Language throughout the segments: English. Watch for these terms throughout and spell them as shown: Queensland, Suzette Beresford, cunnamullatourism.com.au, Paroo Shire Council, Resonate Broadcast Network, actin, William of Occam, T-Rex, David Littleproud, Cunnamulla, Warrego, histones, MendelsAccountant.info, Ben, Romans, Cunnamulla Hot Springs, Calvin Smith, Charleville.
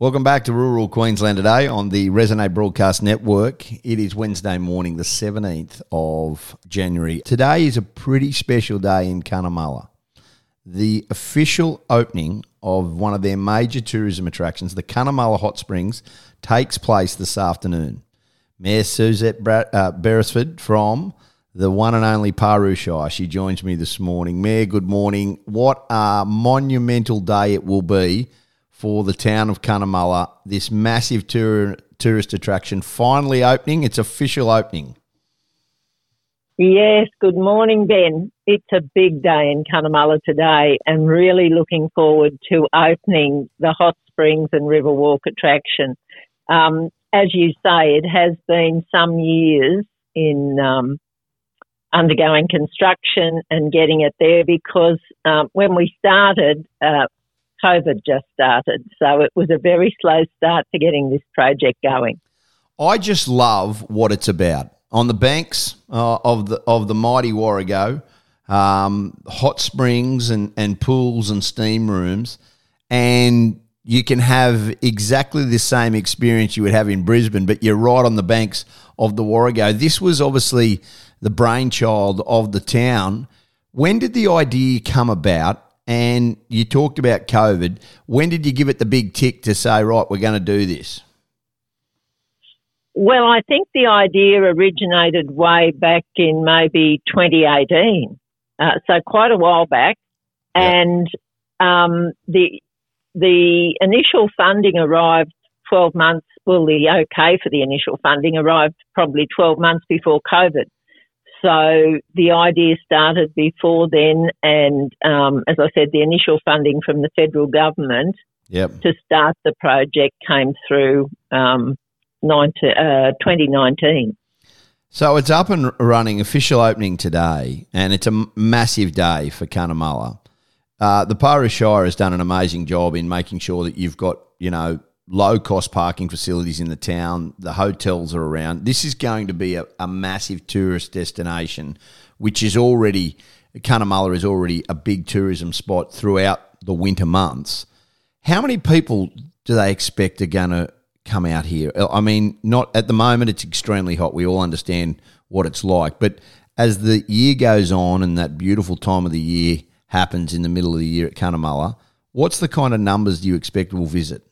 Welcome back to Rural Queensland today on the Resonate Broadcast Network. It is Wednesday morning, the 17th of January. Today is a pretty special day in Cunnamulla. The official opening of one of their major tourism attractions, the Cunnamulla Hot Springs, takes place this afternoon. Mayor Suzette Beresford from the one and only Paroo Shire, she joins me this morning. Mayor, good morning. What a monumental day it will be for the town of Cunnamulla, this massive tourist attraction finally opening, its official opening. Yes, good morning, Ben. It's a big day in Cunnamulla today and really looking forward to opening the Hot Springs and Riverwalk attraction. As you say, it has been some years in undergoing construction and getting it there because when we started, COVID just started, so it was a very slow start to getting this project going. I just love what it's about. On the banks of the mighty Warrego, hot springs and pools and steam rooms, and you can have exactly the same experience you would have in Brisbane, but you're right on the banks of the Warrego. This was obviously the brainchild of the town. When did the idea come about? And you talked about COVID. When did you give it the big tick to say, right, we're going to do this? Well, I think the idea originated way back in maybe 2018, so quite a while back. Yeah. And the initial funding arrived 12 months, well, the okay for the initial funding arrived probably 12 months before COVID. So the idea started before then, and as I said, the initial funding from the federal government to start the project came through 2019. So it's up and running, official opening today, and it's a massive day for Cunnamulla. The Paroo Shire has done an amazing job in making sure that you've got, you know, low-cost parking facilities in the town, the hotels are around. This is going to be a massive tourist destination, which is already, Cunnamulla is already a big tourism spot throughout the winter months. How many people do they expect are going to come out here? I mean, not at the moment, it's extremely hot. We all understand what it's like. But as the year goes on and that beautiful time of the year happens in the middle of the year at Cunnamulla, what's the kind of numbers do you expect will visit?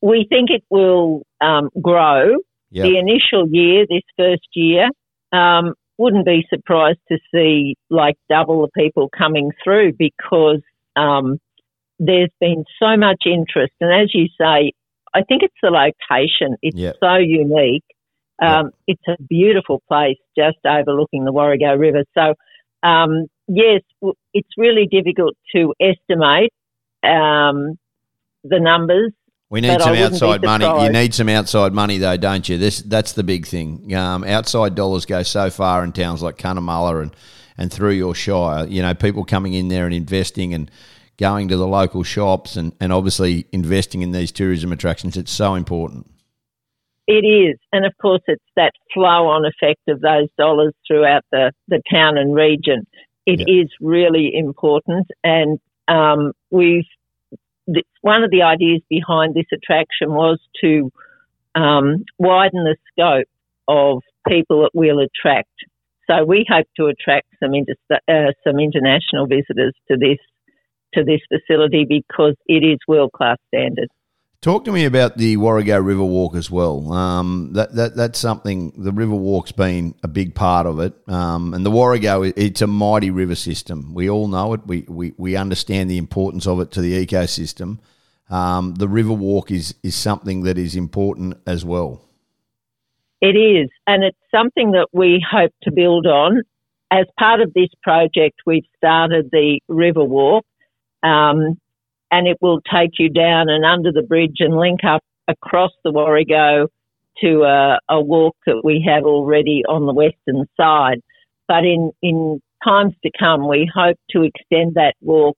We think it will grow. Yep. The initial year, this first year, wouldn't be surprised to see like double the people coming through because there's been so much interest. And as you say, I think it's the location. It's so unique. It's a beautiful place just overlooking the Warrego River. So, yes, it's really difficult to estimate the numbers. We need some outside money. You need some outside money, though, don't you? That's the big thing. Outside dollars go so far in towns like Cunnamulla and through your shire. You know, people coming in there and investing and going to the local shops and obviously investing in these tourism attractions. It's so important. It is. And, of course, it's that flow-on effect of those dollars throughout the town and region. It is really important. And one of the ideas behind this attraction was to widen the scope of people that we'll attract. So we hope to attract some international visitors to this facility because it is world-class standard. Talk to me about the Warrego Riverwalk as well. That's something, the Riverwalk's been a big part of it. And the Warrego, it's a mighty river system. We all know it. We understand the importance of it to the ecosystem. The Riverwalk is something that is important as well. It is, and it's something that we hope to build on. As part of this project, we've started the Riverwalk. And it will take you down and under the bridge and link up across the Warrego to a walk that we have already on the western side. But in times to come, we hope to extend that walk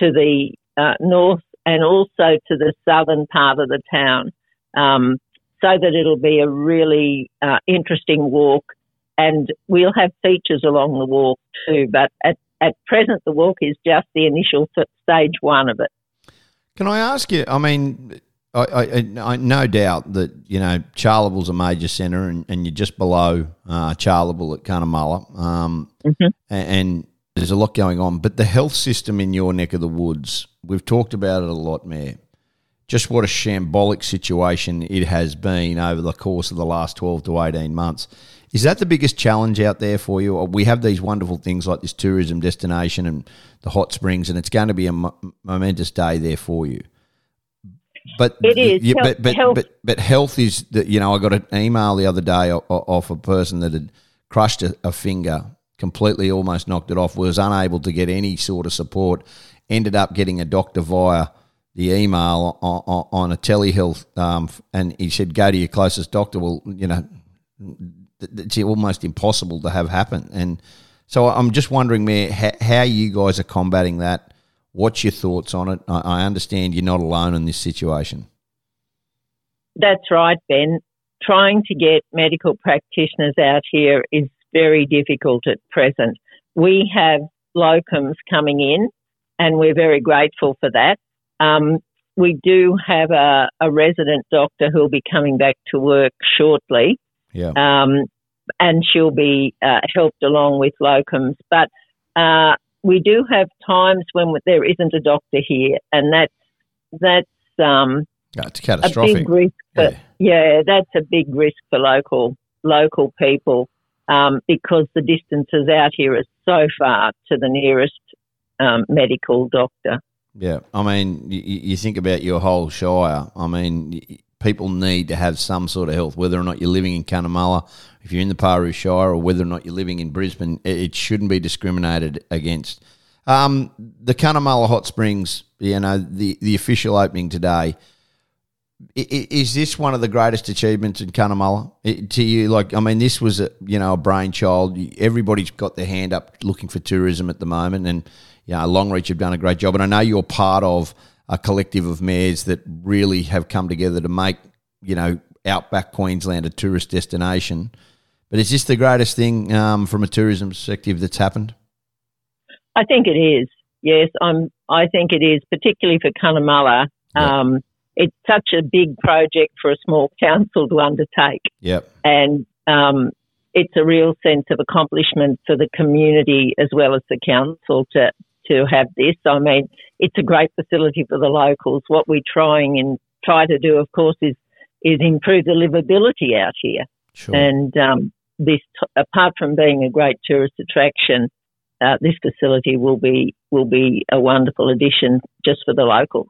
to the north and also to the southern part of the town so that it'll be a really interesting walk. And we'll have features along the walk too, but at present the walk is just the initial stage one of it. Can I ask you, I mean, I no doubt that, you know, Charleville's a major centre and you're just below Charleville at Cunnamulla, mm-hmm. and there's a lot going on. But the health system in your neck of the woods, we've talked about it a lot, Mayor. Just what a shambolic situation it has been over the course of the last 12 to 18 months. Is that the biggest challenge out there for you? We have these wonderful things like this tourism destination and the hot springs, and it's going to be a momentous day there for you. But it is. You, but health is – you know, I got an email the other day off a person that had crushed a finger, completely almost knocked it off, was unable to get any sort of support, ended up getting a doctor via the email on a telehealth, and he said, go to your closest doctor. Well, you know, it's almost impossible to have happen. And so I'm just wondering, Mayor, how you guys are combating that. What's your thoughts on it? I understand you're not alone in this situation. That's right, Ben. Trying to get medical practitioners out here is very difficult at present. We have locums coming in, and we're very grateful for that. We do have a resident doctor who'll be coming back to work shortly, and she'll be helped along with locums. But we do have times when there isn't a doctor here, and that's catastrophic. A big risk for, that's a big risk for local people because the distances out here are so far to the nearest medical doctor. Yeah, I mean, you think about your whole shire. I mean, people need to have some sort of health, whether or not you're living in Cunnamulla, if you're in the Paroo Shire, or whether or not you're living in Brisbane, it shouldn't be discriminated against. The Cunnamulla Hot Springs, you know, the official opening today, is this one of the greatest achievements in Cunnamulla to you? Like, I mean, this was a brainchild. Everybody's got their hand up looking for tourism at the moment, and you know, Longreach have done a great job, and I know you're part of a collective of mayors that really have come together to make, you know, outback Queensland a tourist destination. But is this the greatest thing from a tourism perspective that's happened? I think it is. Yes, I think it is, particularly for Cunnamulla. Yeah. It's such a big project for a small council to undertake. Yep. And it's a real sense of accomplishment for the community as well as the council to have this. I mean, it's a great facility for the locals. What we're try to do, of course, is improve the livability out here. Sure. And this, apart from being a great tourist attraction, this facility will be a wonderful addition just for the locals.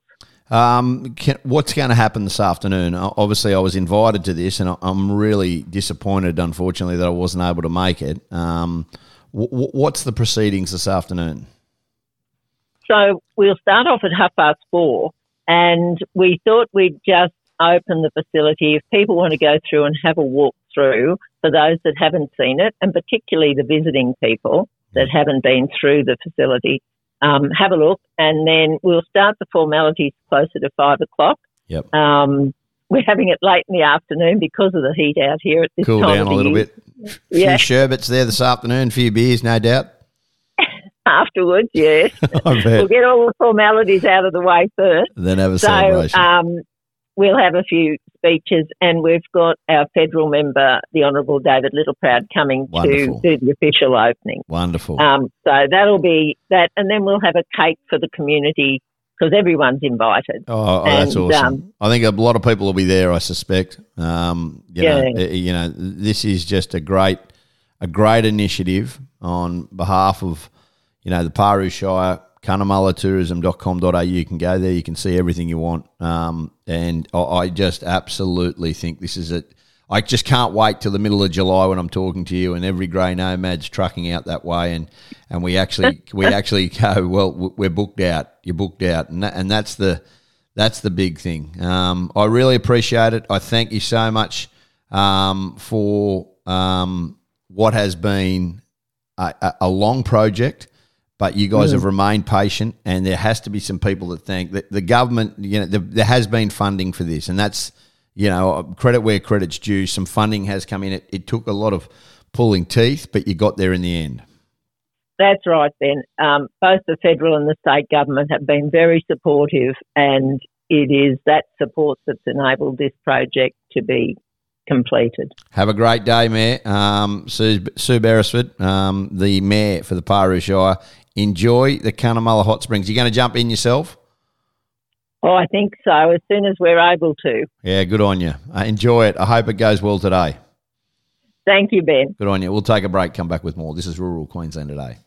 What's going to happen this afternoon? Obviously, I was invited to this, and I'm really disappointed, unfortunately, that I wasn't able to make it. What's the proceedings this afternoon? So we'll start off at 4:30, and we thought we'd just open the facility. If people want to go through and have a walk through, for those that haven't seen it, and particularly the visiting people that haven't been through the facility, have a look, and then we'll start the formalities closer to 5:00. Yep. We're having it late in the afternoon because of the heat out here at this time. Cool down a little bit. Yeah. Few sherbets there this afternoon, few beers, no doubt. Afterwards, yes. We'll get all the formalities out of the way first. Then have a celebration. We'll have a few speeches, and we've got our federal member, the Honourable David Littleproud, coming to do the official opening. Wonderful. So that'll be that, and then we'll have a cake for the community because everyone's invited. Oh, that's awesome. I think a lot of people will be there, I suspect. You know, this is just a great initiative on behalf of, you know, the Paroo Shire. cunnamullatourism.com.au, you can go there, you can see everything you want. And I just absolutely think this is it. I just can't wait till the middle of July when I'm talking to you and every grey nomad's trucking out that way, and we actually go, well, we're booked out, you're booked out, and that's the big thing. I really appreciate it. I thank you so much for what has been a long project. But you guys have remained patient, and there has to be some people that thank the government. You know, there has been funding for this, and that's, you know, credit where credit's due. Some funding has come in. It took a lot of pulling teeth, but you got there in the end. That's right, Ben. Both the federal and the state government have been very supportive, and it is that support that's enabled this project to be completed. Have a great day, Mayor. Sue Beresford, the Mayor for the Paroo Shire. Enjoy the Cunnamulla Hot Springs. You going to jump in yourself? Oh, I think so, as soon as we're able to. Yeah, good on you. Enjoy it. I hope it goes well today. Thank you, Ben. Good on you. We'll take a break, come back with more. This is Rural Queensland Today.